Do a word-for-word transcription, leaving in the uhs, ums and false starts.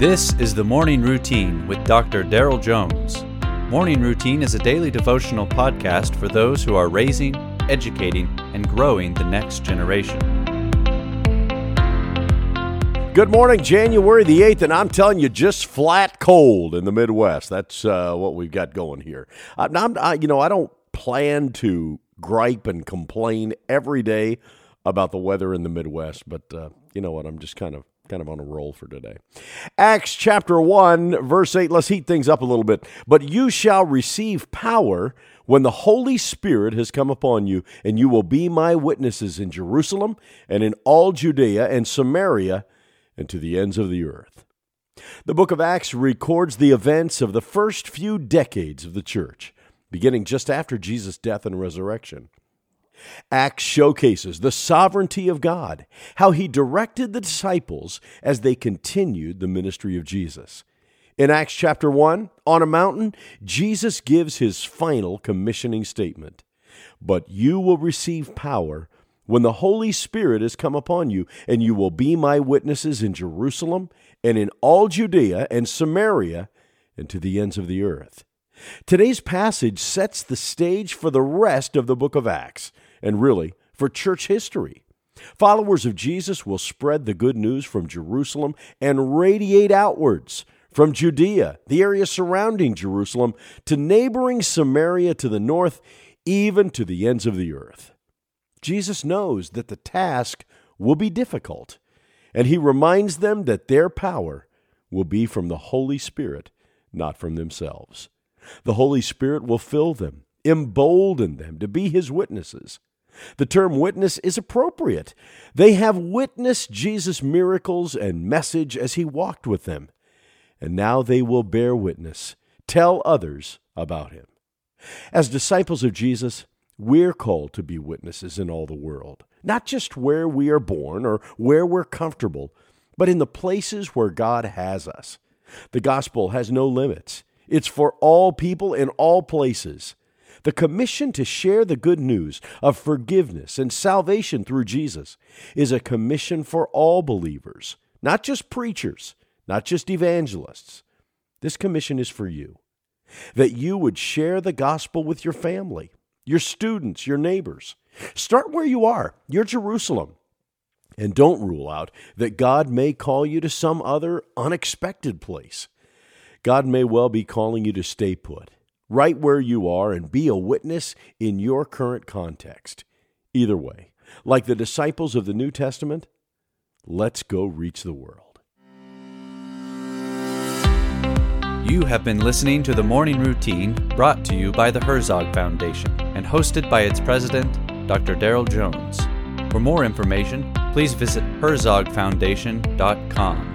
This is the Morning Routine with Doctor Darrell Jones. Morning Routine is a daily devotional podcast for those who are raising, educating, and growing the next generation. Good morning, January the eighth, and I'm telling you, just flat cold in the Midwest. That's uh, what we've got going here. I'm, I'm, I, you know, I don't plan to gripe and complain every day about the weather in the Midwest, but uh, you know what? I'm just kind of kind of on a roll for today. Acts chapter one, verse eight. Let's heat things up a little bit. But you shall receive power when the Holy Spirit has come upon you, and you will be my witnesses in Jerusalem and in all Judea and Samaria and to the ends of the earth. The book of Acts records the events of the first few decades of the church, beginning just after Jesus' death and resurrection. Acts showcases the sovereignty of God, how he directed the disciples as they continued the ministry of Jesus. In Acts chapter one, on a mountain, Jesus gives his final commissioning statement. But you will receive power when the Holy Spirit has come upon you, and you will be my witnesses in Jerusalem and in all Judea and Samaria and to the ends of the earth. Today's passage sets the stage for the rest of the book of Acts, and really, for church history. Followers of Jesus will spread the good news from Jerusalem and radiate outwards from Judea, the area surrounding Jerusalem, to neighboring Samaria to the north, even to the ends of the earth. Jesus knows that the task will be difficult, and he reminds them that their power will be from the Holy Spirit, not from themselves. The Holy Spirit will fill them, embolden them to be his witnesses. The term witness is appropriate. They have witnessed Jesus' miracles and message as he walked with them, and now they will bear witness, tell others about him. As disciples of Jesus, we're called to be witnesses in all the world, not just where we are born or where we're comfortable, but in the places where God has us. The gospel has no limits. It's for all people in all places. The commission to share the good news of forgiveness and salvation through Jesus is a commission for all believers, not just preachers, not just evangelists. This commission is for you, that you would share the gospel with your family, your students, your neighbors. Start where you are, your Jerusalem, and don't rule out that God may call you to some other unexpected place. God may well be calling you to stay put, right where you are, and be a witness in your current context. Either way, like the disciples of the New Testament, let's go reach the world. You have been listening to The Morning Routine, brought to you by the Herzog Foundation and hosted by its president, Doctor Darrell Jones. For more information, please visit herzog foundation dot com.